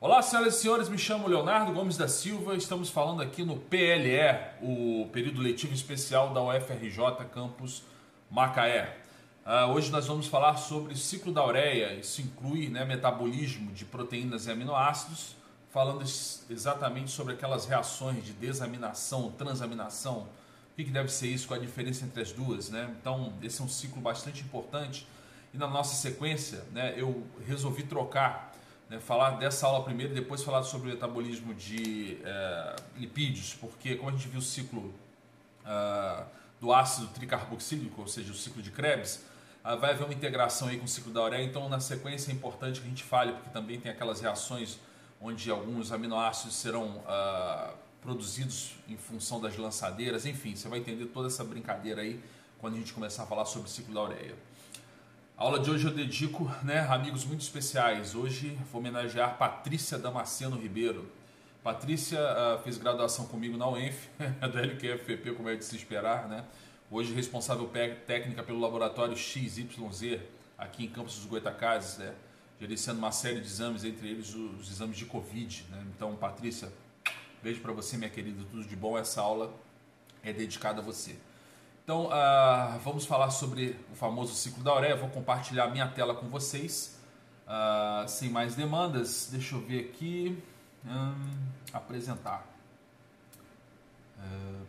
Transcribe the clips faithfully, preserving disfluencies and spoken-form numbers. Olá, senhoras e senhores, me chamo Leonardo Gomes da Silva, estamos falando aqui no P L E, o período letivo especial da U F R J Campus Macaé. Uh, hoje nós vamos falar sobre o ciclo da ureia, isso inclui, né, metabolismo de proteínas e aminoácidos, falando exatamente sobre aquelas reações de desaminação, transaminação, o que, que deve ser isso, qual a diferença entre as duas, né? Então esse é um ciclo bastante importante e na nossa sequência, né, eu resolvi trocar, né, falar dessa aula primeiro e depois falar sobre o metabolismo de eh, lipídios, porque como a gente viu o ciclo ah, do ácido tricarboxílico, ou seja, o ciclo de Krebs, ah, vai haver uma integração aí com o ciclo da ureia, então na sequência é importante que a gente fale, porque também tem aquelas reações onde alguns aminoácidos serão ah, produzidos em função das lançadeiras, enfim, você vai entender toda essa brincadeira aí quando a gente começar a falar sobre o ciclo da ureia. A aula de hoje eu dedico, né, a amigos muito especiais. Hoje vou homenagear Patrícia Damasceno Ribeiro. Patrícia uh, fez graduação comigo na U E N F, do L Q F P, como é de se esperar, né? Hoje responsável técnica pelo laboratório X Y Z, aqui em Campos dos Goytacazes, né, gerenciando uma série de exames, entre eles os exames de Covid, né? Então, Patrícia, beijo para você, minha querida, tudo de bom. Essa aula é dedicada a você. Então, uh, vamos falar sobre o famoso ciclo da ureia. Vou compartilhar a minha tela com vocês, uh, sem mais demandas. Deixa eu ver aqui, hum, apresentar. Uh,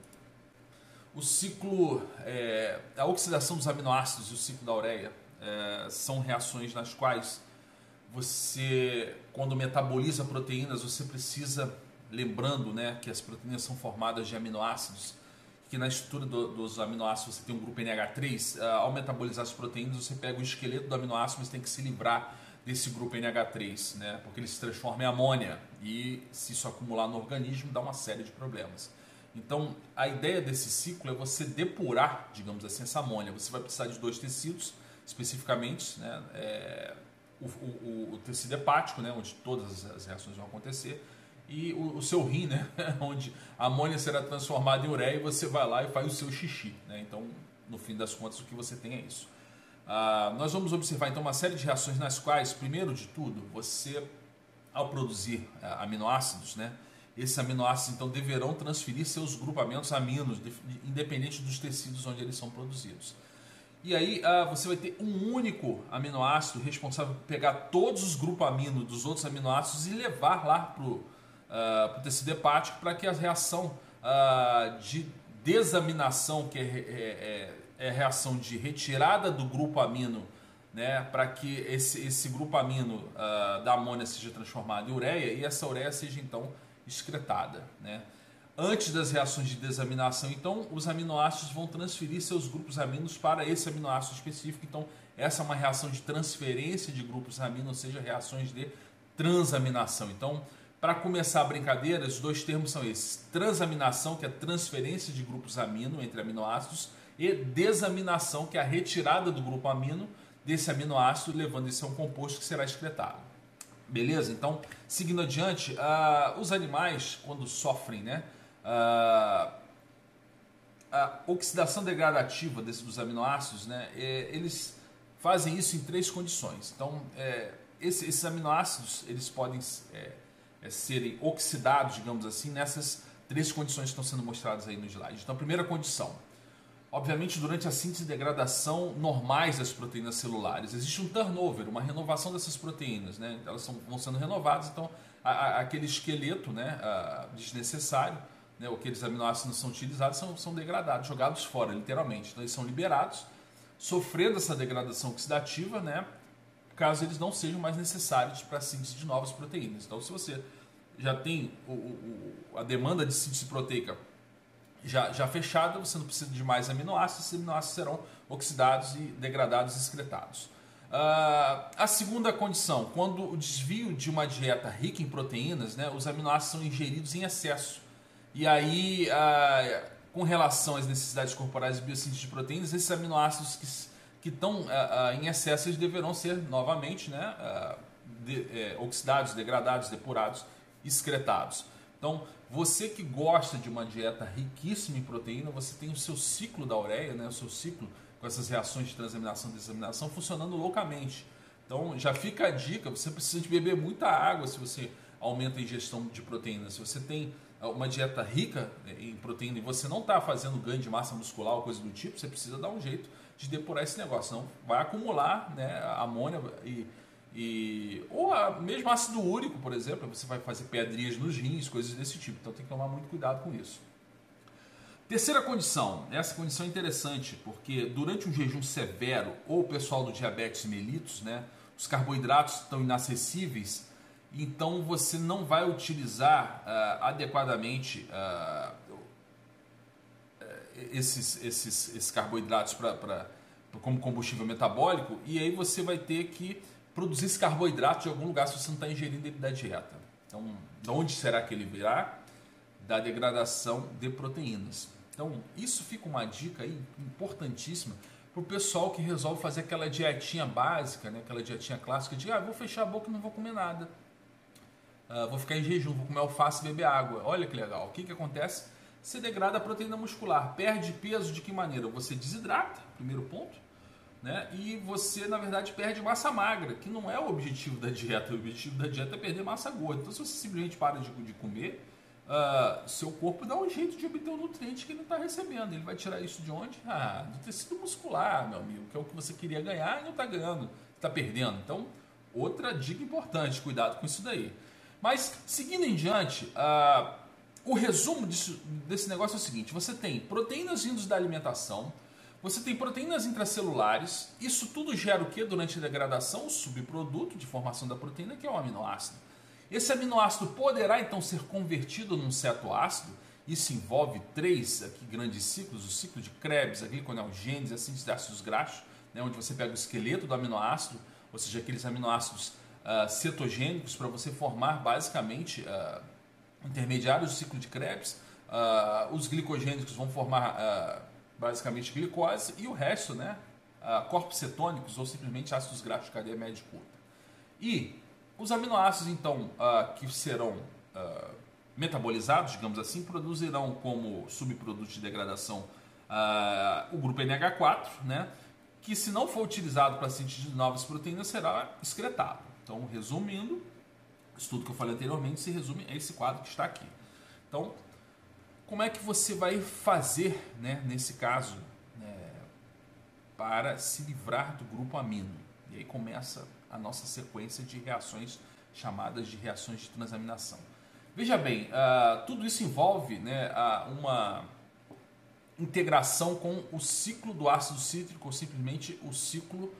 o ciclo, é, a oxidação dos aminoácidos e o ciclo da ureia é, são reações nas quais você, quando metaboliza proteínas, você precisa, lembrando, né, que as proteínas são formadas de aminoácidos, que na estrutura do, dos aminoácidos você tem um grupo N H três, uh, ao metabolizar as proteínas você pega o esqueleto do aminoácido, mas tem que se livrar desse grupo N H três, né? Porque ele se transforma em amônia e se isso acumular no organismo dá uma série de problemas. Então a ideia desse ciclo é você depurar, digamos assim, essa amônia. Você vai precisar de dois tecidos especificamente, né? É, o, o, o tecido hepático, né, onde todas as reações vão acontecer, e o, o seu rim, né, onde a amônia será transformada em ureia e você vai lá e faz o seu xixi, né? Então, no fim das contas, o que você tem é isso. Ah, nós vamos observar, então, uma série de reações nas quais, primeiro de tudo, você, ao produzir ah, aminoácidos, né, esses aminoácidos, então, deverão transferir seus grupamentos aminos, de, de, independente dos tecidos onde eles são produzidos. E aí ah, você vai ter um único aminoácido responsável por pegar todos os grupamentos dos outros aminoácidos e levar lá para o Uh, para o tecido hepático, para que a reação uh, de desaminação, que é, é, é, é reação de retirada do grupo amino, né, para que esse, esse grupo amino uh, da amônia seja transformado em ureia e essa ureia seja então excretada, né? Antes das reações de desaminação, então, os aminoácidos vão transferir seus grupos aminos para esse aminoácido específico, então essa é uma reação de transferência de grupos aminos, ou seja, reações de transaminação. Então, para começar a brincadeira, os dois termos são esses: transaminação, que é transferência de grupos amino entre aminoácidos, e desaminação, que é a retirada do grupo amino desse aminoácido, levando isso a um composto que será excretado. Beleza? Então, seguindo adiante, uh, os animais, quando sofrem, né, uh, a oxidação degradativa desses, dos aminoácidos, né, é, eles fazem isso em três condições. Então, é, esse, esses aminoácidos, eles podem... É, É serem oxidados, digamos assim, nessas três condições que estão sendo mostradas aí no slide. Então, primeira condição, obviamente durante a síntese e degradação normais das proteínas celulares, existe um turnover, uma renovação dessas proteínas, né? Elas são, vão sendo renovadas, então a, a, aquele esqueleto, né, a, desnecessário, né, aqueles aminoácidos não são utilizados, são, são degradados, jogados fora, literalmente. Então, eles são liberados, sofrendo essa degradação oxidativa, né, caso eles não sejam mais necessários para a síntese de novas proteínas. Então, se você já tem o, o, a demanda de síntese proteica já, já fechada, você não precisa de mais aminoácidos, esses aminoácidos serão oxidados e degradados e excretados. Uh, a segunda condição, quando o desvio de uma dieta rica em proteínas, né, os aminoácidos são ingeridos em excesso. E aí, uh, com relação às necessidades corporais e biossíntese de proteínas, esses aminoácidos que... que estão uh, uh, em excesso, eles deverão ser novamente, né, uh, de, eh, oxidados, degradados, depurados, excretados. Então, você que gosta de uma dieta riquíssima em proteína, você tem o seu ciclo da ureia, né, o seu ciclo com essas reações de transaminação e desaminação funcionando loucamente. Então, já fica a dica, você precisa de beber muita água se você aumenta a ingestão de proteína. Se você tem uma dieta rica em proteína e você não está fazendo ganho de massa muscular ou coisa do tipo, você precisa dar um jeito de depurar esse negócio. Senão vai acumular, né, amônia e, e, ou a, mesmo ácido úrico, por exemplo, você vai fazer pedrinhas nos rins, coisas desse tipo. Então tem que tomar muito cuidado com isso. Terceira condição, essa condição é interessante porque durante um jejum severo ou o pessoal do diabetes mellitus, né, os carboidratos estão inacessíveis, então você não vai utilizar uh, adequadamente uh, esses, esses, esses carboidratos pra, pra, como combustível metabólico, e aí você vai ter que produzir esse carboidrato de algum lugar se você não está ingerindo ele da dieta. Então, de onde será que ele virá? Da degradação de proteínas. Então, isso fica uma dica aí importantíssima para o pessoal que resolve fazer aquela dietinha básica, né? Aquela dietinha clássica de, ah, vou fechar a boca e não vou comer nada. Uh, vou ficar em jejum, vou comer alface e beber água. Olha que legal. O que, que acontece? Você degrada a proteína muscular. Perde peso de que maneira? Você desidrata, primeiro ponto, né? E você, na verdade, perde massa magra, que não é o objetivo da dieta. O objetivo da dieta é perder massa gorda. Então, se você simplesmente para de, de comer... Uh, seu corpo dá um jeito de obter um nutriente que ele não está recebendo. Ele vai tirar isso de onde? Ah, do tecido muscular, meu amigo, que é o que você queria ganhar e não está ganhando, está perdendo. Então, outra dica importante, cuidado com isso daí. Mas, seguindo em diante, uh, o resumo disso, desse negócio é o seguinte: você tem proteínas vindas da alimentação, você tem proteínas intracelulares, isso tudo gera o que? Durante a degradação, o subproduto de formação da proteína, que é o aminoácido. Esse aminoácido poderá, então, ser convertido num cetoácido. Isso envolve três aqui, grandes ciclos, o ciclo de Krebs, a gliconeogênese, a síntese de ácidos graxos, né, onde você pega o esqueleto do aminoácido, ou seja, aqueles aminoácidos uh, cetogênicos, para você formar, basicamente, uh, intermediários do ciclo de Krebs. Uh, os glicogênicos vão formar, uh, basicamente, glicose, e o resto, né, uh, corpos cetônicos, ou simplesmente ácidos graxos de cadeia média e curta. E... os aminoácidos, então, que serão metabolizados, digamos assim, produzirão como subproduto de degradação o grupo N H quatro, né? Que se não for utilizado para a síntese de novas proteínas, será excretado. Então, resumindo, isso tudo que eu falei anteriormente se resume a esse quadro que está aqui. Então, como é que você vai fazer, né, nesse caso, né, para se livrar do grupo amino? E aí começa... a nossa sequência de reações chamadas de reações de transaminação. Veja bem, uh, tudo isso envolve, né, uh, uma integração com o ciclo do ácido cítrico, ou simplesmente o ciclo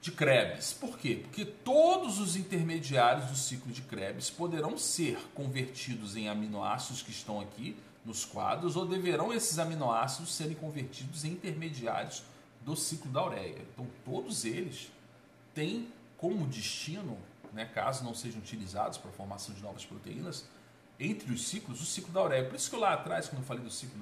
de Krebs. Por quê? Porque todos os intermediários do ciclo de Krebs poderão ser convertidos em aminoácidos que estão aqui nos quadros, ou deverão esses aminoácidos serem convertidos em intermediários do ciclo da ureia. Então, todos eles têm como destino, né, caso não sejam utilizados para a formação de novas proteínas, entre os ciclos, o ciclo da ureia. Por isso que eu lá atrás, quando eu falei do ciclo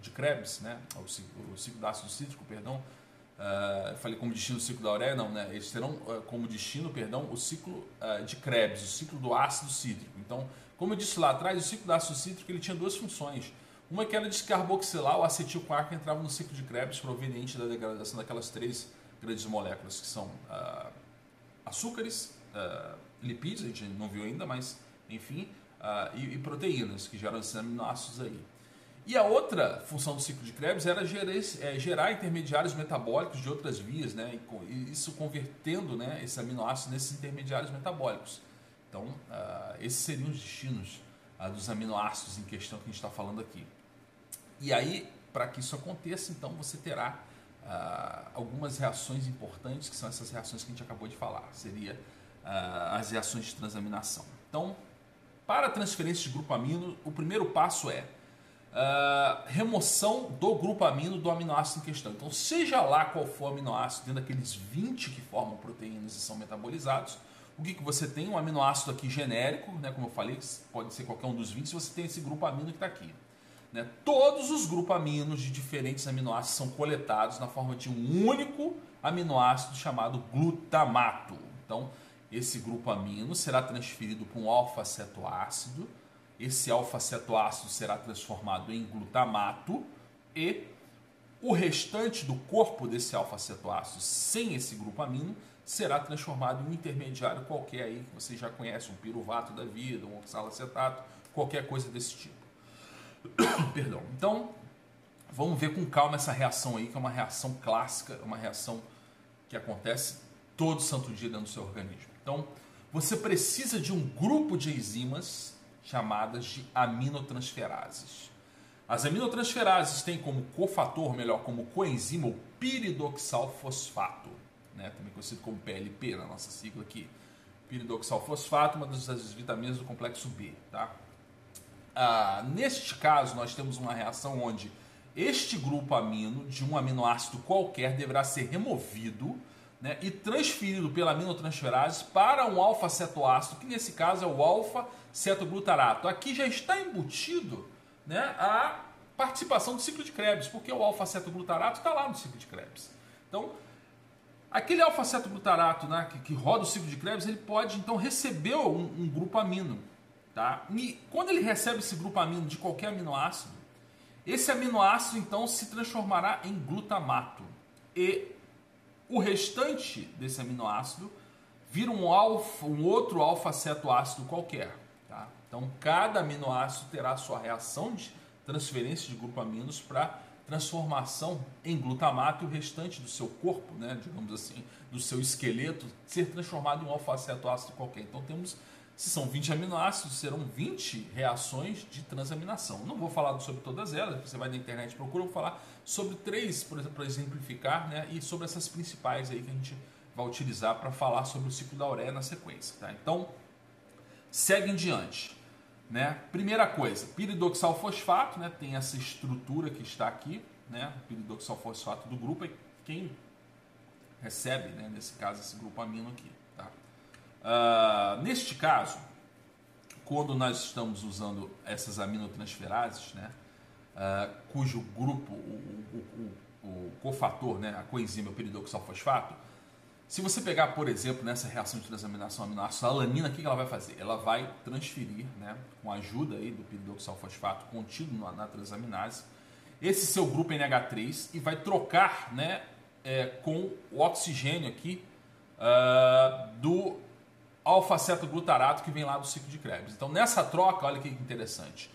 de Krebs, né, o ciclo, o ciclo do ácido cítrico, perdão, uh, eu falei como destino o ciclo da ureia, não, né, eles terão uh, como destino, perdão, o ciclo uh, de Krebs, o ciclo do ácido cítrico. Então, como eu disse lá atrás, o ciclo do ácido cítrico ele tinha duas funções. Uma que era descarboxilar o acetil-CoA que entrava no ciclo de Krebs, proveniente da degradação daquelas três grandes moléculas que são... Uh, açúcares, uh, lipídios, a gente não viu ainda, mas enfim, uh, e, e proteínas, que geram esses aminoácidos aí. E a outra função do ciclo de Krebs era gerar, é, gerar intermediários metabólicos de outras vias, né? E, e isso convertendo, né, esses aminoácidos nesses intermediários metabólicos. Então, uh, esses seriam os destinos uh, dos aminoácidos em questão que a gente está falando aqui. E aí, para que isso aconteça, então você terá Uh, algumas reações importantes, que são essas reações que a gente acabou de falar, seria uh, as reações de transaminação. Então, para a transferência de grupo amino, o primeiro passo é uh, remoção do grupo amino do aminoácido em questão. Então, seja lá qual for o aminoácido, dentro daqueles vinte que formam proteínas e são metabolizados, o que, que você tem? Um aminoácido aqui genérico, né, como eu falei, pode ser qualquer um dos vinte, se você tem esse grupo amino que está aqui. Né? Todos os grupos aminos de diferentes aminoácidos são coletados na forma de um único aminoácido chamado glutamato. Então, esse grupo amino será transferido para um alfa-cetoácido, esse alfa-cetoácido será transformado em glutamato e o restante do corpo desse alfa-cetoácido sem esse grupo amino será transformado em um intermediário qualquer aí, que você já conhece, um piruvato da vida, um oxalacetato, qualquer coisa desse tipo. Perdão. Então, vamos ver com calma essa reação aí, que é uma reação clássica, uma reação que acontece todo santo dia dentro do seu organismo. Então, você precisa de um grupo de enzimas chamadas de aminotransferases. As aminotransferases têm como cofator, melhor, como coenzima, o piridoxalfosfato, né? Também conhecido como P L P na nossa sigla aqui. Piridoxalfosfato, uma das vitaminas do complexo B, tá? Ah, neste caso, nós temos uma reação onde este grupo amino de um aminoácido qualquer deverá ser removido, né, e transferido pela aminotransferase para um alfa-cetoácido, que nesse caso é o alfa-cetoglutarato. Aqui já está embutido, né, a participação do ciclo de Krebs, porque o alfa-cetoglutarato está lá no ciclo de Krebs. Então, aquele alfa-cetoglutarato, né, que, que roda o ciclo de Krebs, ele pode então receber um, um grupo amino. Tá? E quando ele recebe esse grupo amino de qualquer aminoácido, esse aminoácido então se transformará em glutamato e o restante desse aminoácido vira um, alfa, um outro alfa-cetoácido qualquer. Tá? Então, cada aminoácido terá sua reação de transferência de grupo aminos para transformação em glutamato e o restante do seu corpo, né, digamos assim, do seu esqueleto, ser transformado em um alfa-cetoácido qualquer. Então, temos, se são vinte aminoácidos, serão vinte reações de transaminação. Não vou falar sobre todas elas, você vai na internet e procura, eu vou falar sobre três, por exemplo, para exemplificar, né? E sobre essas principais aí que a gente vai utilizar para falar sobre o ciclo da ureia na sequência, tá? Então, segue em diante, né? Primeira coisa, piridoxalfosfato, né? Tem essa estrutura que está aqui, né? Piridoxalfosfato do grupo é quem recebe, né? Nesse caso, esse grupo amino aqui. Uh, neste caso, quando nós estamos usando essas aminotransferases, né, uh, cujo grupo, o, o, o, o cofator, né, a coenzima, o piridoxalfosfato, se você pegar, por exemplo, nessa reação de transaminação aminoácido, a alanina, o que ela vai fazer? Ela vai transferir, né, com a ajuda aí do piridoxalfosfato contido na, na transaminase, esse seu grupo N H três e vai trocar, né, é, com o oxigênio aqui uh, do alfa-cetoglutarato que vem lá do ciclo de Krebs. Então, nessa troca, olha que interessante.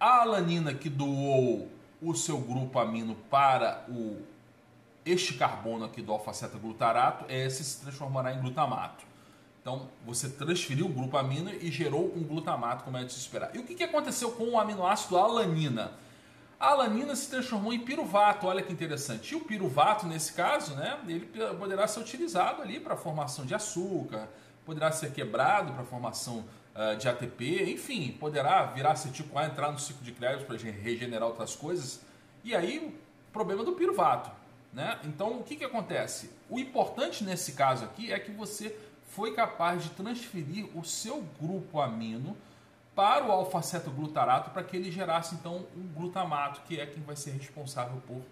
A alanina que doou o seu grupo amino para o, este carbono aqui do alfa-cetoglutarato, esse se transformará em glutamato. Então, você transferiu o grupo amino e gerou um glutamato, como é de se esperar. E o que, que aconteceu com o aminoácido alanina? A alanina se transformou em piruvato, olha que interessante. E o piruvato, nesse caso, né, ele poderá ser utilizado ali para a formação de açúcar, poderá ser quebrado para a formação uh, de A T P, enfim, poderá virar acetil-CoA, entrar no ciclo de Krebs para regenerar outras coisas. E aí, o problema do piruvato, né? Então, o que, que acontece? O importante nesse caso aqui é que você foi capaz de transferir o seu grupo amino para o alfa-cetoglutarato para que ele gerasse, então, um glutamato, que é quem vai ser responsável por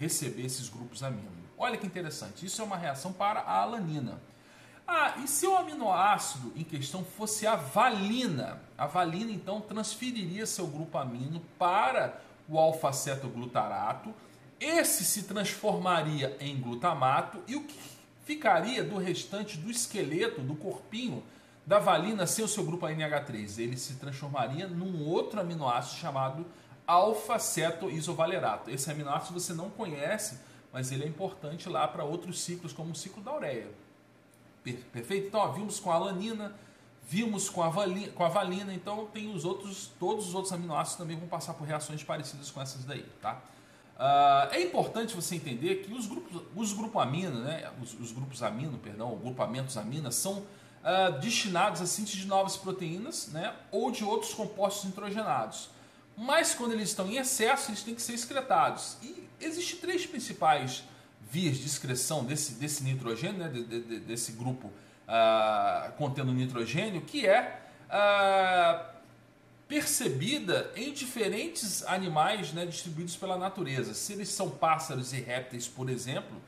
receber esses grupos amino. Olha que interessante, isso é uma reação para a alanina. Ah, e se o aminoácido em questão fosse a valina? A valina, então, transferiria seu grupo amino para o alfa-cetoglutarato. Esse se transformaria em glutamato. E o que ficaria do restante do esqueleto, do corpinho da valina sem o seu grupo N H três? Ele se transformaria num outro aminoácido chamado alfa-cetoisovalerato. Esse aminoácido você não conhece, mas ele é importante lá para outros ciclos, como o ciclo da ureia. Perfeito? Então, ó, vimos com a alanina, vimos com a, valina, com a valina, então tem os outros, todos os outros aminoácidos também vão passar por reações parecidas com essas daí, tá? Uh, é importante você entender que os grupos, os grupos amino, né, os, os grupos amino, perdão, os grupamentos amina são uh, destinados à síntese de novas proteínas, né, ou de outros compostos nitrogenados. Mas quando eles estão em excesso, eles têm que ser excretados. E existem três principais vias de excreção desse, desse nitrogênio, né, de, de, desse grupo ah, contendo nitrogênio, que é ah, percebida em diferentes animais, né, distribuídos pela natureza. Se eles são pássaros e répteis, por exemplo,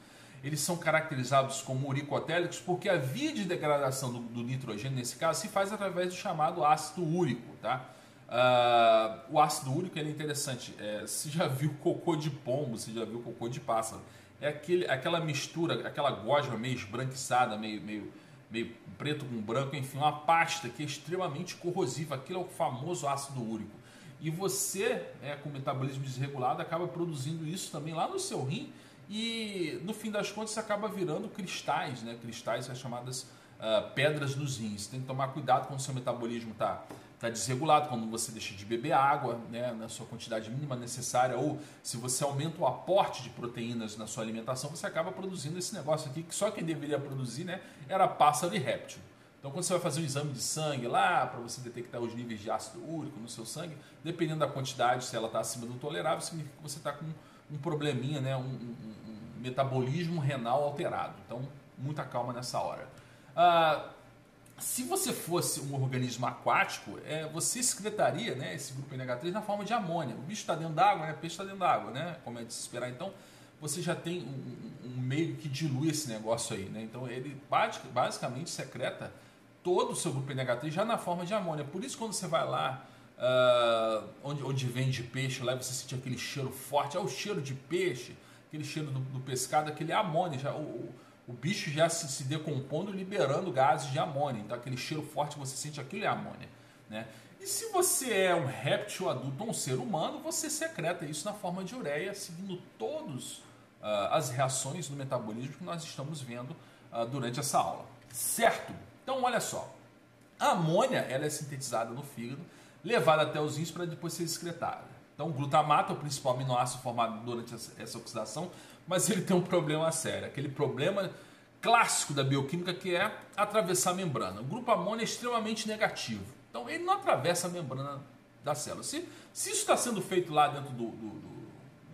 eles são caracterizados como uricotélicos porque a via de degradação do, do nitrogênio, nesse caso, se faz através do chamado ácido úrico. Tá? Ah, o ácido úrico é interessante, é, você já viu cocô de pombo, você já viu cocô de pássaro. é aquele, aquela mistura, aquela gosma meio esbranquiçada, meio, meio, meio preto com branco, enfim, uma pasta que é extremamente corrosiva. Aquilo é o famoso ácido úrico. E você, é, com metabolismo desregulado, acaba produzindo isso também lá no seu rim e, no fim das contas, acaba virando cristais, né? Cristais são chamadas uh, pedras nos rins. Você tem que tomar cuidado quando o seu metabolismo está tá desregulado, quando você deixa de beber água, né, na sua quantidade mínima necessária, ou se você aumenta o aporte de proteínas na sua alimentação, você acaba produzindo esse negócio aqui, que só quem deveria produzir, né, era pássaro e réptil. Então, quando você vai fazer um exame de sangue lá, para você detectar os níveis de ácido úrico no seu sangue, dependendo da quantidade, se ela está acima do tolerável, significa que você está com um probleminha, né? um, um, um metabolismo renal alterado. Então, muita calma nessa hora. Ah, se você fosse um organismo aquático, é, você secretaria, né, esse grupo N H três na forma de amônia. O bicho está dentro d'água, né? O peixe está dentro d'água, né? Como é de se esperar, então... você já tem um, um meio que dilui esse negócio aí, né? Então ele basicamente secreta todo o seu grupo N H três já na forma de amônia. Por isso quando você vai lá, uh, onde, onde vende peixe, lá você sente aquele cheiro forte, é o cheiro de peixe, aquele cheiro do, do pescado, aquele amônia, já, o, o, o bicho já se, se decompondo, liberando gases de amônia. Então aquele cheiro forte você sente, aquilo é amônia, né? E se você é um réptil adulto ou um ser humano, você secreta isso na forma de ureia, seguindo todos as reações do metabolismo que nós estamos vendo uh, durante essa aula, certo? Então olha só, a amônia ela é sintetizada no fígado, levada até os rins para depois ser excretada. Então o glutamato é o principal aminoácido formado durante essa oxidação, mas ele tem um problema sério, aquele problema clássico da bioquímica que é atravessar a membrana. O grupo amônia é extremamente negativo, então ele não atravessa a membrana da célula. Se, se isso está sendo feito lá dentro do, do, do,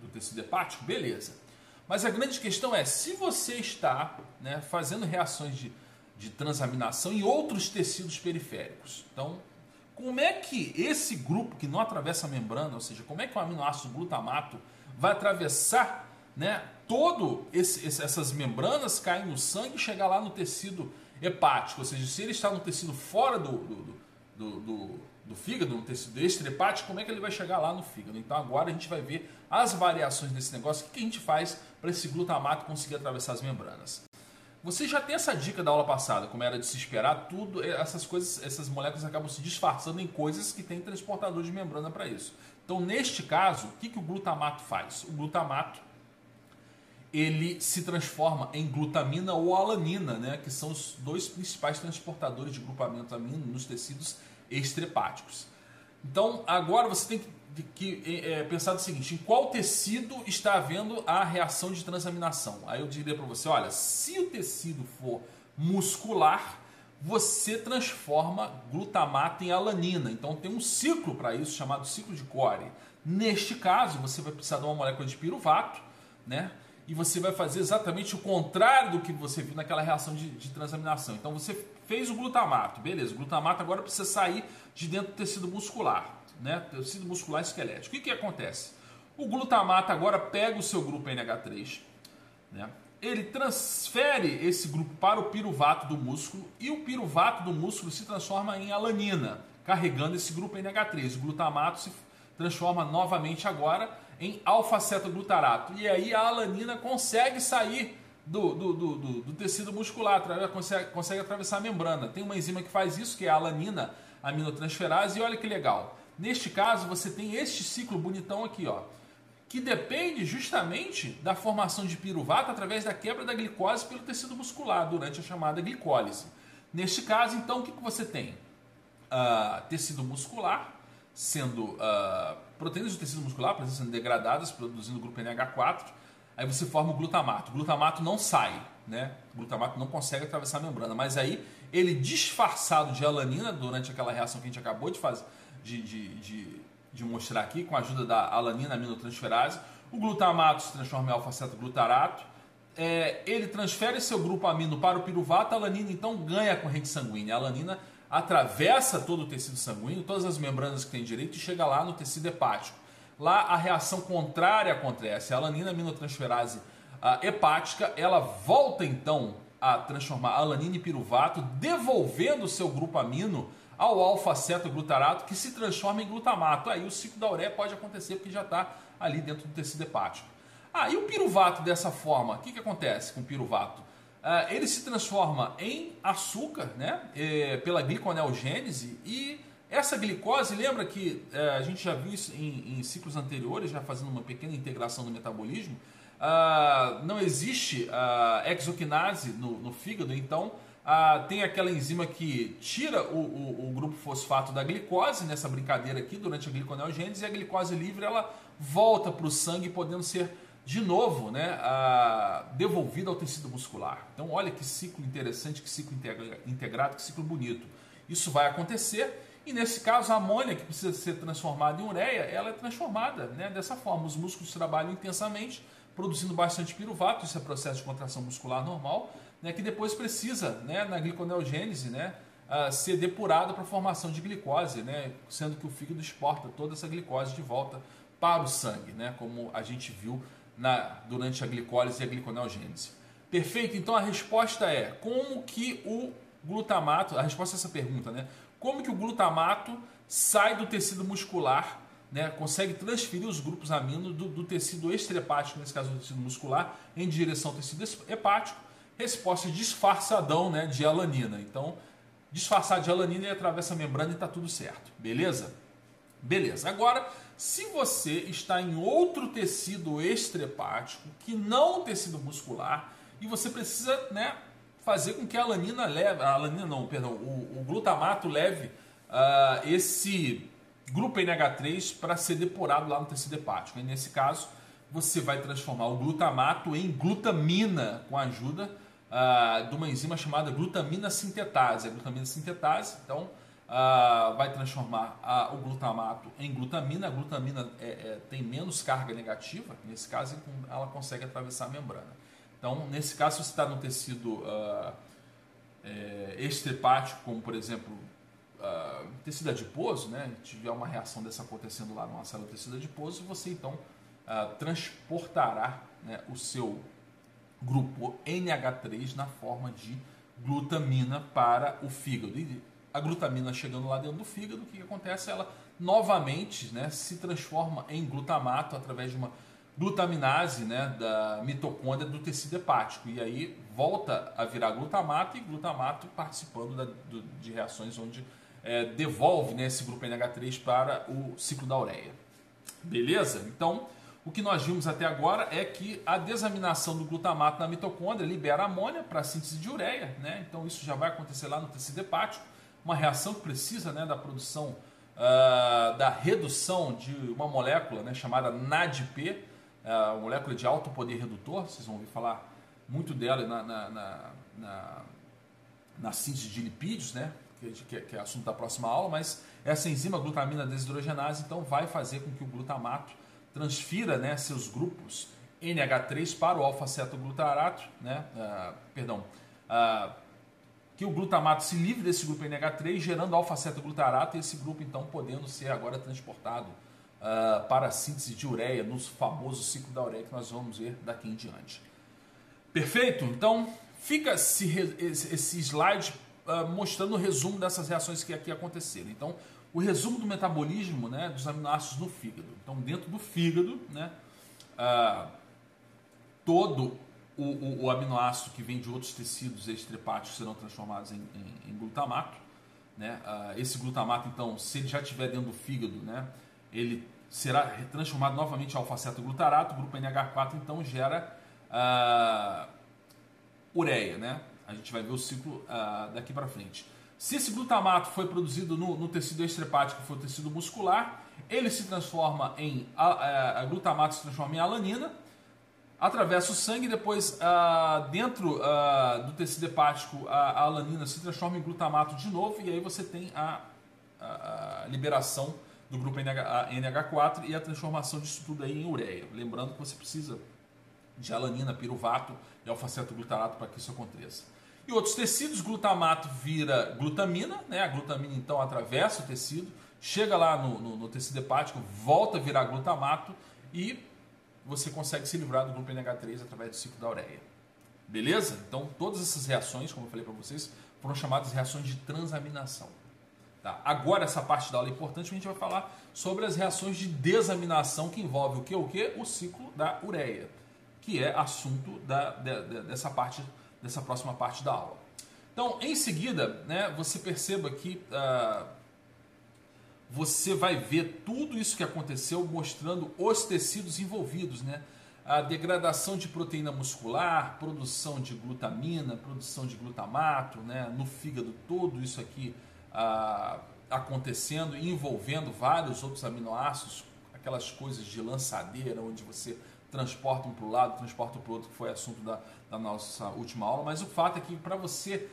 do tecido hepático, beleza. Mas a grande questão é, se você está, né, fazendo reações de, de transaminação em outros tecidos periféricos, então como é que esse grupo que não atravessa a membrana, ou seja, como é que o aminoácido glutamato vai atravessar, né, todo esse, essas membranas, caem no sangue e chegar lá no tecido hepático? Ou seja, se ele está no tecido fora do, do, do, do, do fígado, no tecido extra-hepático, como é que ele vai chegar lá no fígado? Então agora a gente vai ver as variações desse negócio, o que a gente faz para esse glutamato conseguir atravessar as membranas. Você já tem essa dica da aula passada, como era de se esperar, tudo, essas coisas, essas moléculas acabam se disfarçando em coisas que têm transportador de membrana para isso. Então neste caso, o que, que o glutamato faz? O glutamato ele se transforma em glutamina ou alanina, né, que são os dois principais transportadores de grupamento amino nos tecidos extra-hepáticos. Então agora você tem que, que é, pensar do seguinte, em qual tecido está havendo a reação de transaminação? Aí eu diria para você, olha, se o tecido for muscular, você transforma glutamato em alanina. Então tem um ciclo para isso, chamado ciclo de Cori. Neste caso, você vai precisar de uma molécula de piruvato, né? E você vai fazer exatamente o contrário do que você viu naquela reação de, de transaminação. Então você fez o glutamato, beleza, o glutamato agora precisa sair de dentro do tecido muscular, né? Tecido muscular esquelético. O que, que acontece? O glutamato agora pega o seu grupo N H três, né? Ele transfere esse grupo para o piruvato do músculo e o piruvato do músculo se transforma em alanina, carregando esse grupo N H três. O glutamato se transforma novamente agora em alfa-cetoglutarato. E aí a alanina consegue sair do, do, do, do, do tecido muscular, consegue, consegue atravessar a membrana. Tem uma enzima que faz isso, que é a alanina aminotransferase. E olha que legal. Neste caso, você tem este ciclo bonitão aqui, ó, que depende justamente da formação de piruvato através da quebra da glicose pelo tecido muscular durante a chamada glicólise. Neste caso, então, o que, que você tem? Uh, tecido muscular sendo... Uh, proteínas do tecido muscular sendo degradadas, produzindo o grupo N H quatro, aí você forma o glutamato. O glutamato não sai, né? O glutamato não consegue atravessar a membrana, mas aí ele disfarçado de alanina, durante aquela reação que a gente acabou de fazer, de, de, de, de mostrar aqui, com a ajuda da alanina aminotransferase, o glutamato se transforma em alfa-cetoglutarato, é, ele transfere seu grupo amino para o piruvato, a alanina então ganha a corrente sanguínea, a alanina atravessa todo o tecido sanguíneo, todas as membranas que tem direito e chega lá no tecido hepático. Lá a reação contrária acontece, a alanina aminotransferase a hepática, ela volta então a transformar a alanina em piruvato, devolvendo o seu grupo amino ao alfa-cetoglutarato, que se transforma em glutamato. Aí o ciclo da ureia pode acontecer porque já está ali dentro do tecido hepático. Ah, e o piruvato dessa forma? O que, que acontece com o piruvato? Ah, ele se transforma em açúcar, né? É, pela gliconeogênese, e essa glicose, lembra que é, a gente já viu isso em, em ciclos anteriores, já fazendo uma pequena integração do metabolismo, ah, não existe ah, exoquinase no, no fígado, então ah, tem aquela enzima que tira o, o, o grupo fosfato da glicose, nessa brincadeira aqui, durante a gliconeogênese, e a glicose livre ela volta para o sangue, podendo ser de novo, né, ah, devolvida ao tecido muscular. Então olha que ciclo interessante, que ciclo integra, integrado, que ciclo bonito. Isso vai acontecer. E nesse caso, a amônia, que precisa ser transformada em ureia, ela é transformada, né, dessa forma. Os músculos trabalham intensamente, produzindo bastante piruvato, isso é processo de contração muscular normal, né, que depois precisa, né, na gliconeogênese, né, uh, ser depurada para a formação de glicose, né, sendo que o fígado exporta toda essa glicose de volta para o sangue, né, como a gente viu na, durante a glicólise e a gliconeogênese. Perfeito? Então a resposta é como que o glutamato, a resposta a essa pergunta, né? Como que o glutamato sai do tecido muscular, né, consegue transferir os grupos amino do, do tecido extrahepático, nesse caso do tecido muscular, em direção ao tecido hepático? Resposta disfarçadão, né, de alanina. Então, disfarçar de alanina, ele atravessa a membrana e está tudo certo. Beleza? Beleza. Agora, se você está em outro tecido extrahepático, que não o tecido muscular, e você precisa, né, fazer com que a alanina leve, a alanina não, perdão, o, o glutamato leve uh, esse grupo N H três para ser depurado lá no tecido hepático. E nesse caso, você vai transformar o glutamato em glutamina com a ajuda uh, de uma enzima chamada glutamina sintetase. A glutamina sintetase, então, uh, vai transformar a, o glutamato em glutamina. A glutamina é, é, tem menos carga negativa, nesse caso ela consegue atravessar a membrana. Então, nesse caso, se você está no tecido uh, é, extrahepático, como por exemplo, uh, tecido adiposo, né? Tiver uma reação dessa acontecendo lá numa célula do tecido adiposo, você então uh, transportará, né, o seu grupo N H três na forma de glutamina para o fígado. E a glutamina chegando lá dentro do fígado, o que, que acontece? Ela novamente, né, se transforma em glutamato através de uma glutaminase, né, da mitocôndria do tecido hepático, e aí volta a virar glutamato, e glutamato participando da, do, de reações onde é, devolve, né, esse grupo N H três para o ciclo da ureia. Beleza? Então, o que nós vimos até agora é que a desaminação do glutamato na mitocôndria libera amônia para a síntese de ureia, né? Então isso já vai acontecer lá no tecido hepático, uma reação que precisa, né, da produção, uh, da redução de uma molécula, né, chamada N A D P, a molécula de alto poder redutor. Vocês vão ouvir falar muito dela na, na, na, na, na síntese de lipídios, né? Que, que, que é assunto da próxima aula, mas essa enzima glutamina desidrogenase, então, vai fazer com que o glutamato transfira, né, seus grupos N H três para o alfa-cetoglutarato, né? Ah, perdão, ah, que o glutamato se livre desse grupo N H três, gerando alfa-cetoglutarato, e esse grupo, então, podendo ser agora transportado Uh, para a síntese de ureia, no famoso ciclo da ureia que nós vamos ver daqui em diante. Perfeito? Então, fica esse, esse slide uh, mostrando o resumo dessas reações que aqui aconteceram. Então, o resumo do metabolismo, né, dos aminoácidos no fígado. Então, dentro do fígado, né, uh, todo o, o, o aminoácido que vem de outros tecidos extrahepáticos serão transformados em, em, em glutamato, né? Uh, esse glutamato, então, se ele já estiver dentro do fígado, né, ele será transformado novamente em alfa-cetoglutarato, o grupo N H quatro, então, gera uh, ureia, né? A gente vai ver o ciclo uh, daqui para frente. Se esse glutamato foi produzido no, no tecido extrahepático, foi o tecido muscular, ele se transforma em... A, a glutamato se transforma em alanina, atravessa o sangue, depois uh, dentro uh, do tecido hepático, a, a alanina se transforma em glutamato de novo, e aí você tem a, a, a liberação do grupo N H quatro e a transformação disso tudo aí em ureia. Lembrando que você precisa de alanina, piruvato e alfa-cetoglutarato para que isso aconteça. E outros tecidos, glutamato vira glutamina, né? A glutamina, então, atravessa o tecido, chega lá no, no, no tecido hepático, volta a virar glutamato, e você consegue se livrar do grupo N H três através do ciclo da ureia. Beleza? Então, todas essas reações, como eu falei para vocês, foram chamadas de reações de transaminação. Tá, agora essa parte da aula é importante, a gente vai falar sobre as reações de desaminação, que envolve o que? O, que? o ciclo da ureia. que é assunto da, de, de, dessa, parte, dessa próxima parte da aula. Então, em seguida, né, você perceba que uh, você vai ver tudo isso que aconteceu mostrando os tecidos envolvidos, né? A degradação de proteína muscular, produção de glutamina, produção de glutamato, né, no fígado, tudo isso aqui ah, acontecendo, envolvendo vários outros aminoácidos, aquelas coisas de lançadeira, onde você transporta um para o lado, transporta para o outro, que foi assunto da, da nossa última aula. Mas o fato é que para você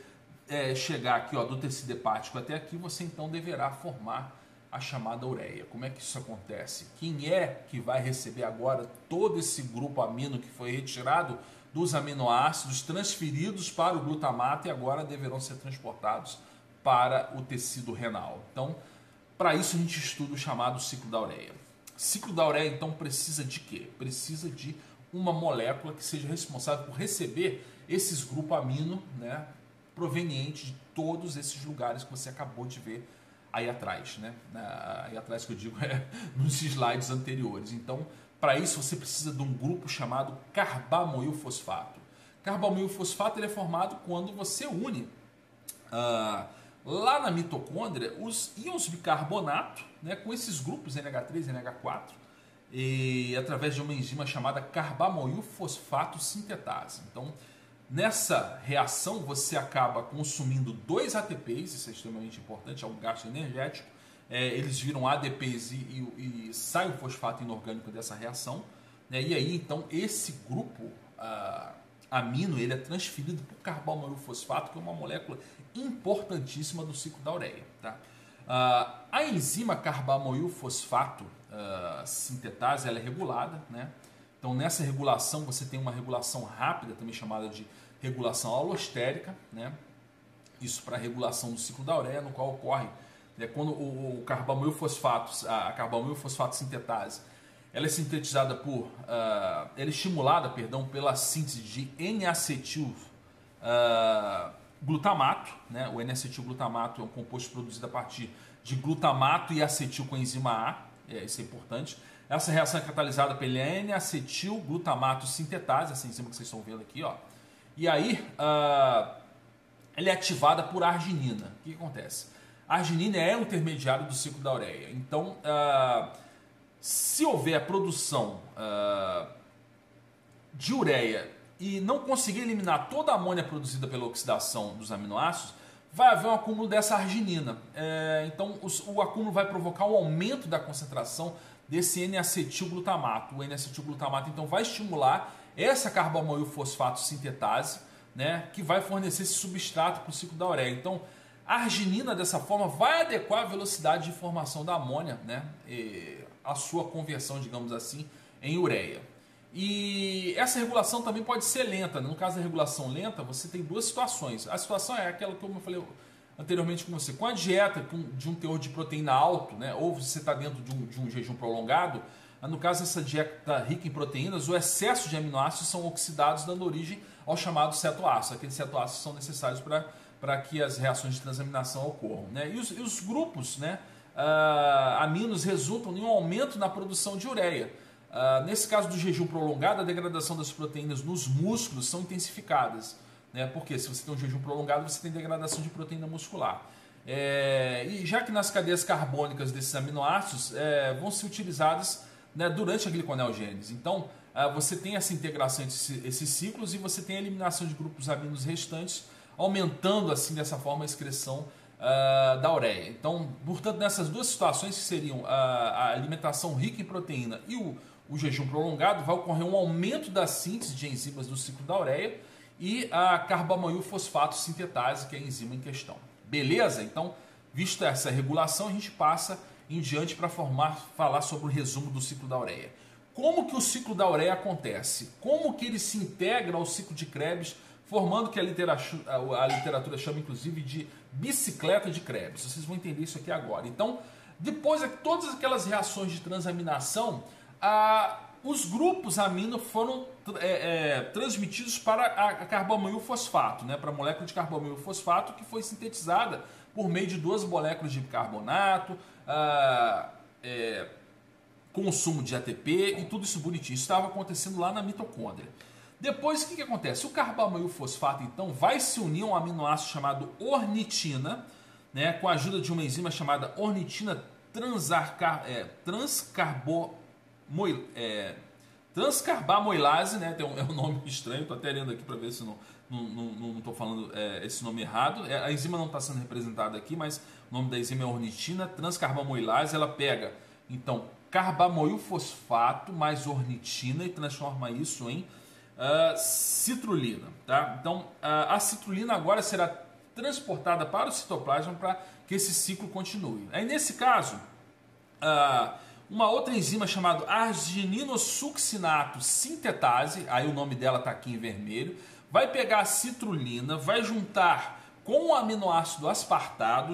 é, chegar aqui, ó, do tecido hepático até aqui, você então deverá formar a chamada ureia. Como é que isso acontece? Quem é que vai receber agora todo esse grupo amino que foi retirado dos aminoácidos, transferidos para o glutamato e agora deverão ser transportados para o tecido renal? Então, para isso a gente estuda o chamado ciclo da ureia. Ciclo da ureia, então, precisa de quê? Precisa de uma molécula que seja responsável por receber esses grupos amino, né, provenientes de todos esses lugares que você acabou de ver aí atrás, né? Aí atrás que eu digo é nos slides anteriores. Então, para isso você precisa de um grupo chamado carbamoilfosfato. Carbamoilfosfato ele é formado quando você une ah, lá na mitocôndria os íons bicarbonato, né, com esses grupos N H três e N H quatro, e através de uma enzima chamada carbamoilfosfato sintetase. Então, nessa reação, você acaba consumindo dois A T Ps, isso é extremamente importante, é um gasto energético. É, eles viram A D Ps e, e, e sai o fosfato inorgânico dessa reação. Né? E aí, então, esse grupo ah, amino ele é transferido para o carbamoilfosfato, que é uma molécula importantíssima do ciclo da ureia. Tá? Ah, a enzima carbamoilfosfato ah, sintetase ela é regulada, né? Então, nessa regulação, você tem uma regulação rápida, também chamada de regulação alostérica, né? Isso para a regulação do ciclo da ureia, no qual ocorre, né, quando o carbamoilfosfato, a carbamoilfosfato sintetase, ela é sintetizada por, uh, ela é estimulada, perdão, pela síntese de N-acetil uh, glutamato, né? O N-acetil glutamato é um composto produzido a partir de glutamato e acetil com enzima A, é, isso é importante. Essa reação é catalisada pela N-acetilglutamato sintetase, essa enzima que vocês estão vendo aqui, ó. E aí, uh, ela é ativada por arginina. O que, que acontece? A arginina é um intermediário do ciclo da ureia. Então, uh, se houver a produção uh, de ureia e não conseguir eliminar toda a amônia produzida pela oxidação dos aminoácidos, vai haver um acúmulo dessa arginina. É, então, os, o acúmulo vai provocar um aumento da concentração desse N-acetilglutamato. O N-acetilglutamato, então, vai estimular essa carbamoilfosfato sintetase, né, que vai fornecer esse substrato para o ciclo da ureia. Então, a arginina, dessa forma, vai adequar a velocidade de formação da amônia, né, e a sua conversão, digamos assim, em ureia. E essa regulação também pode ser lenta. Né? No caso da regulação lenta, você tem duas situações. A situação é aquela que eu falei anteriormente com você, com a dieta de um teor de proteína alto, né, ou você está dentro de um, de um jejum prolongado, no caso essa dieta rica em proteínas, o excesso de aminoácidos são oxidados dando origem ao chamado cetoácido. Aqueles cetoácidos são necessários para que as reações de transaminação ocorram. Né? E, os, e os grupos, né, uh, aminos resultam em um aumento na produção de ureia. Uh, nesse caso do jejum prolongado, a degradação das proteínas nos músculos são intensificadas. Porque se você tem um jejum prolongado, você tem degradação de proteína muscular. É, e já que nas cadeias carbônicas desses aminoácidos é, vão ser utilizadas, né, durante a gliconeogênese. Então, é, você tem essa integração entre esses ciclos e você tem a eliminação de grupos aminos restantes, aumentando, assim, dessa forma, a excreção é, da ureia. Então, portanto, nessas duas situações, que seriam a, a alimentação rica em proteína e o, o jejum prolongado, vai ocorrer um aumento da síntese de enzimas do ciclo da ureia, e a carbamoilfosfato sintetase, que é a enzima em questão. Beleza? Então, vista essa regulação, a gente passa em diante para formar, falar sobre o resumo do ciclo da ureia. Como que o ciclo da ureia acontece? Como que ele se integra ao ciclo de Krebs, formando o que a literatura, a literatura chama, inclusive, de bicicleta de Krebs. Vocês vão entender isso aqui agora. Então, depois de todas aquelas reações de transaminação, a... os grupos amino foram é, é, transmitidos para a carbamoilfosfato, né, para a molécula de carbamoilfosfato, que foi sintetizada por meio de duas moléculas de bicarbonato, ah, é, consumo de A T P e tudo isso bonitinho. Isso estava acontecendo lá na mitocôndria. Depois, o que, que acontece? O carbamoil fosfato, então, vai se unir a um aminoácido chamado ornitina, né, com a ajuda de uma enzima chamada ornitina transarcar, é, transcarbomoil, é, transcarbamoilase, né, tem um, é um nome estranho, estou até lendo aqui para ver se não estou não, não, não falando é, esse nome errado. É, a enzima não está sendo representada aqui, mas o nome da enzima é ornitina transcarbamoilase. Ela pega, então, carbamoil fosfato mais ornitina e transforma isso em Uh, citrulina, tá? Então uh, a citrulina agora será transportada para o citoplasma para que esse ciclo continue. Aí nesse caso, uh, uma outra enzima chamada argininosuccinato sintetase, aí o nome dela está aqui em vermelho, vai pegar a citrulina, vai juntar com o aminoácido aspartado,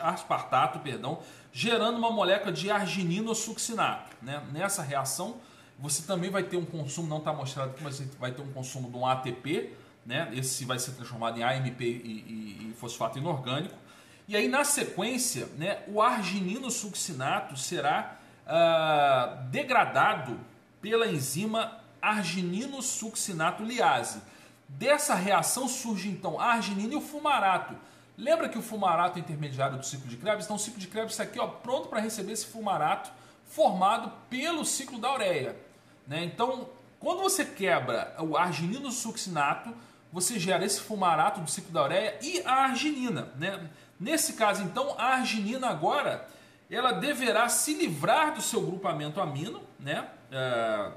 aspartato, perdão, gerando uma molécula de argininosuccinato, né? Nessa reação você também vai ter um consumo, não está mostrado aqui, mas vai ter um consumo de um A T P, né? Esse vai ser transformado em A M P e, e, e fosfato inorgânico. E aí, na sequência, né, o argininosuccinato será ah, degradado pela enzima argininosuccinato liase. Dessa reação surge, então, a arginina e o fumarato. Lembra que o fumarato é intermediário do ciclo de Krebs? Então, o ciclo de Krebs está aqui, ó, pronto para receber esse fumarato formado pelo ciclo da ureia, né? Então, quando você quebra o argininosuccinato, você gera esse fumarato do ciclo da ureia e a arginina, né? Nesse caso, então, a arginina agora ela deverá se livrar do seu grupamento amino, né? É,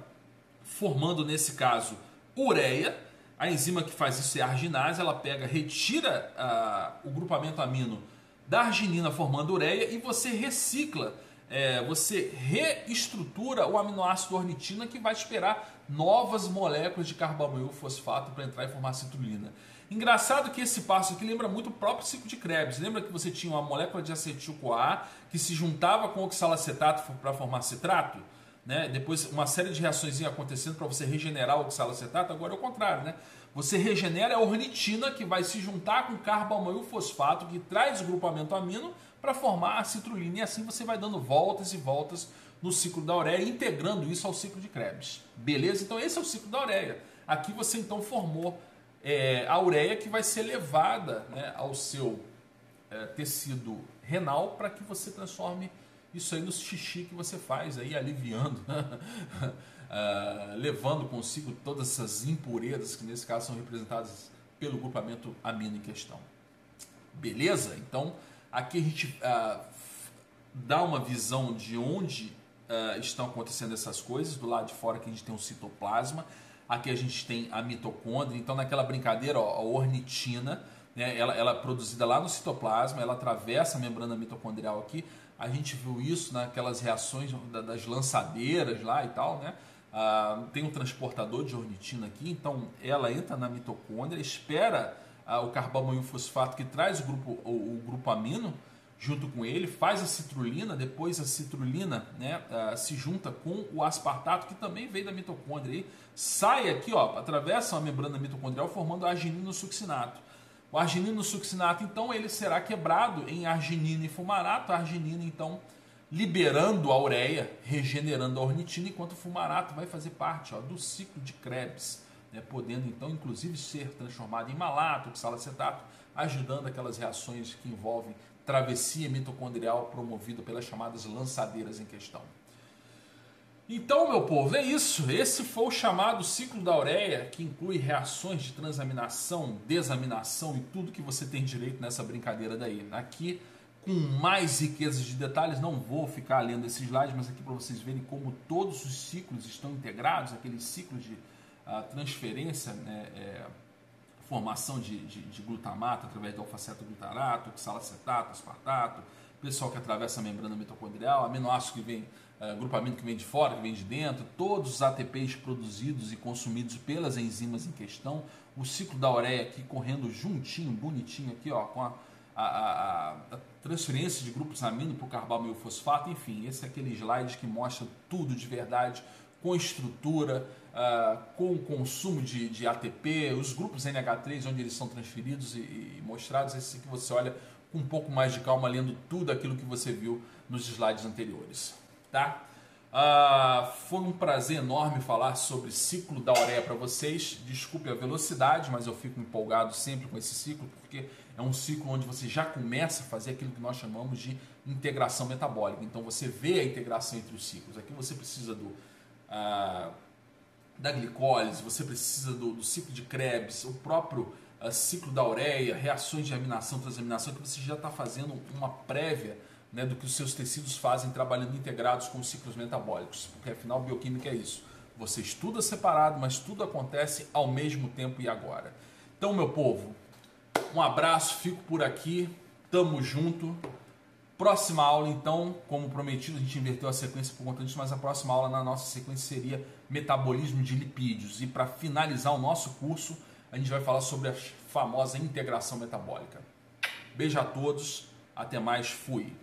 formando, nesse caso, ureia. A enzima que faz isso é a arginase. Ela pega, retira a, o grupamento amino da arginina formando ureia e você recicla. É, você reestrutura o aminoácido ornitina, que vai esperar novas moléculas de carbamoil fosfato para entrar e formar citrulina. Engraçado que esse passo aqui lembra muito o próprio ciclo de Krebs. Lembra que você tinha uma molécula de acetil-CoA que se juntava com oxalacetato para formar citrato? Né? Depois uma série de reações acontecendo para você regenerar o oxalacetato. Agora é o contrário, né? Você regenera a ornitina, que vai se juntar com carbamoil fosfato, que traz o grupamento amino, para formar a citrulina, e assim você vai dando voltas e voltas no ciclo da ureia, integrando isso ao ciclo de Krebs. Beleza? Então esse é o ciclo da ureia. Aqui você então formou é, a ureia, que vai ser levada, né, ao seu é, tecido renal, para que você transforme isso aí no xixi que você faz, aí aliviando, né? ah, levando consigo todas essas impurezas que nesse caso são representadas pelo grupamento amino em questão. Beleza? Então aqui a gente ah, dá uma visão de onde ah, estão acontecendo essas coisas. Do lado de fora que a gente tem o citoplasma, aqui a gente tem a mitocôndria. Então naquela brincadeira, ó, a ornitina, né, ela, ela é produzida lá no citoplasma, ela atravessa a membrana mitocondrial aqui. A gente viu isso naquelas reações das lançadeiras lá e tal, né? Ah, tem um transportador de ornitina aqui, então ela entra na mitocôndria, espera o carbamoil fosfato, que traz o grupo, o, o grupo amino junto com ele, faz a citrulina. Depois a citrulina, né, uh, se junta com o aspartato, que também veio da mitocôndria, e sai aqui, ó, atravessa a membrana mitocondrial formando argininosuccinato. O argininosuccinato, então, ele será quebrado em arginina e fumarato. A arginina, então, liberando a ureia, regenerando a ornitina, enquanto o fumarato vai fazer parte, ó, do ciclo de Krebs, né, podendo então inclusive ser transformado em malato, oxalacetato, ajudando aquelas reações que envolvem travessia mitocondrial promovida pelas chamadas lançadeiras em questão. Então, meu povo, é isso. Esse foi o chamado ciclo da ureia, que inclui reações de transaminação, desaminação e tudo que você tem direito nessa brincadeira daí. Aqui, com mais riquezas de detalhes, não vou ficar lendo esse slide, mas aqui para vocês verem como todos os ciclos estão integrados, aqueles ciclos de a transferência, né, é, formação de, de, de glutamato através do alfa-cetoglutarato, oxalacetato, aspartato, pessoal que atravessa a membrana mitocondrial, aminoácido que vem, é, grupamento que vem de fora, que vem de dentro, todos os A T Ps produzidos e consumidos pelas enzimas em questão, o ciclo da ureia aqui correndo juntinho, bonitinho aqui, ó, com a, a, a, a transferência de grupos amino para o carbamoil fosfato. Enfim, esse é aquele slide que mostra tudo de verdade, com estrutura, uh, com o consumo de, de A T P, os grupos N H três, onde eles são transferidos e, e mostrados. Esse que você olha com um pouco mais de calma, lendo tudo aquilo que você viu nos slides anteriores, tá? Uh, Ah, foi um prazer enorme falar sobre ciclo da ureia para vocês. Desculpe a velocidade, mas eu fico empolgado sempre com esse ciclo, porque é um ciclo onde você já começa a fazer aquilo que nós chamamos de integração metabólica. Então você vê a integração entre os ciclos. Aqui você precisa do, ah, da glicólise, você precisa do, do ciclo de Krebs, o próprio ah, ciclo da ureia, reações de aminação, transaminação, que você já está fazendo uma prévia, né, do que os seus tecidos fazem trabalhando integrados com os ciclos metabólicos, porque afinal bioquímica é isso, você estuda separado, mas tudo acontece ao mesmo tempo e agora. Então, meu povo, um abraço, fico por aqui, tamo junto, próxima aula então, como prometido, a gente inverteu a sequência por conta disso, mas a próxima aula na nossa sequência seria metabolismo de lipídios, e para finalizar o nosso curso, a gente vai falar sobre a famosa integração metabólica. Beijo a todos, até mais, fui!